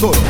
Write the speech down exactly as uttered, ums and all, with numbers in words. Toro.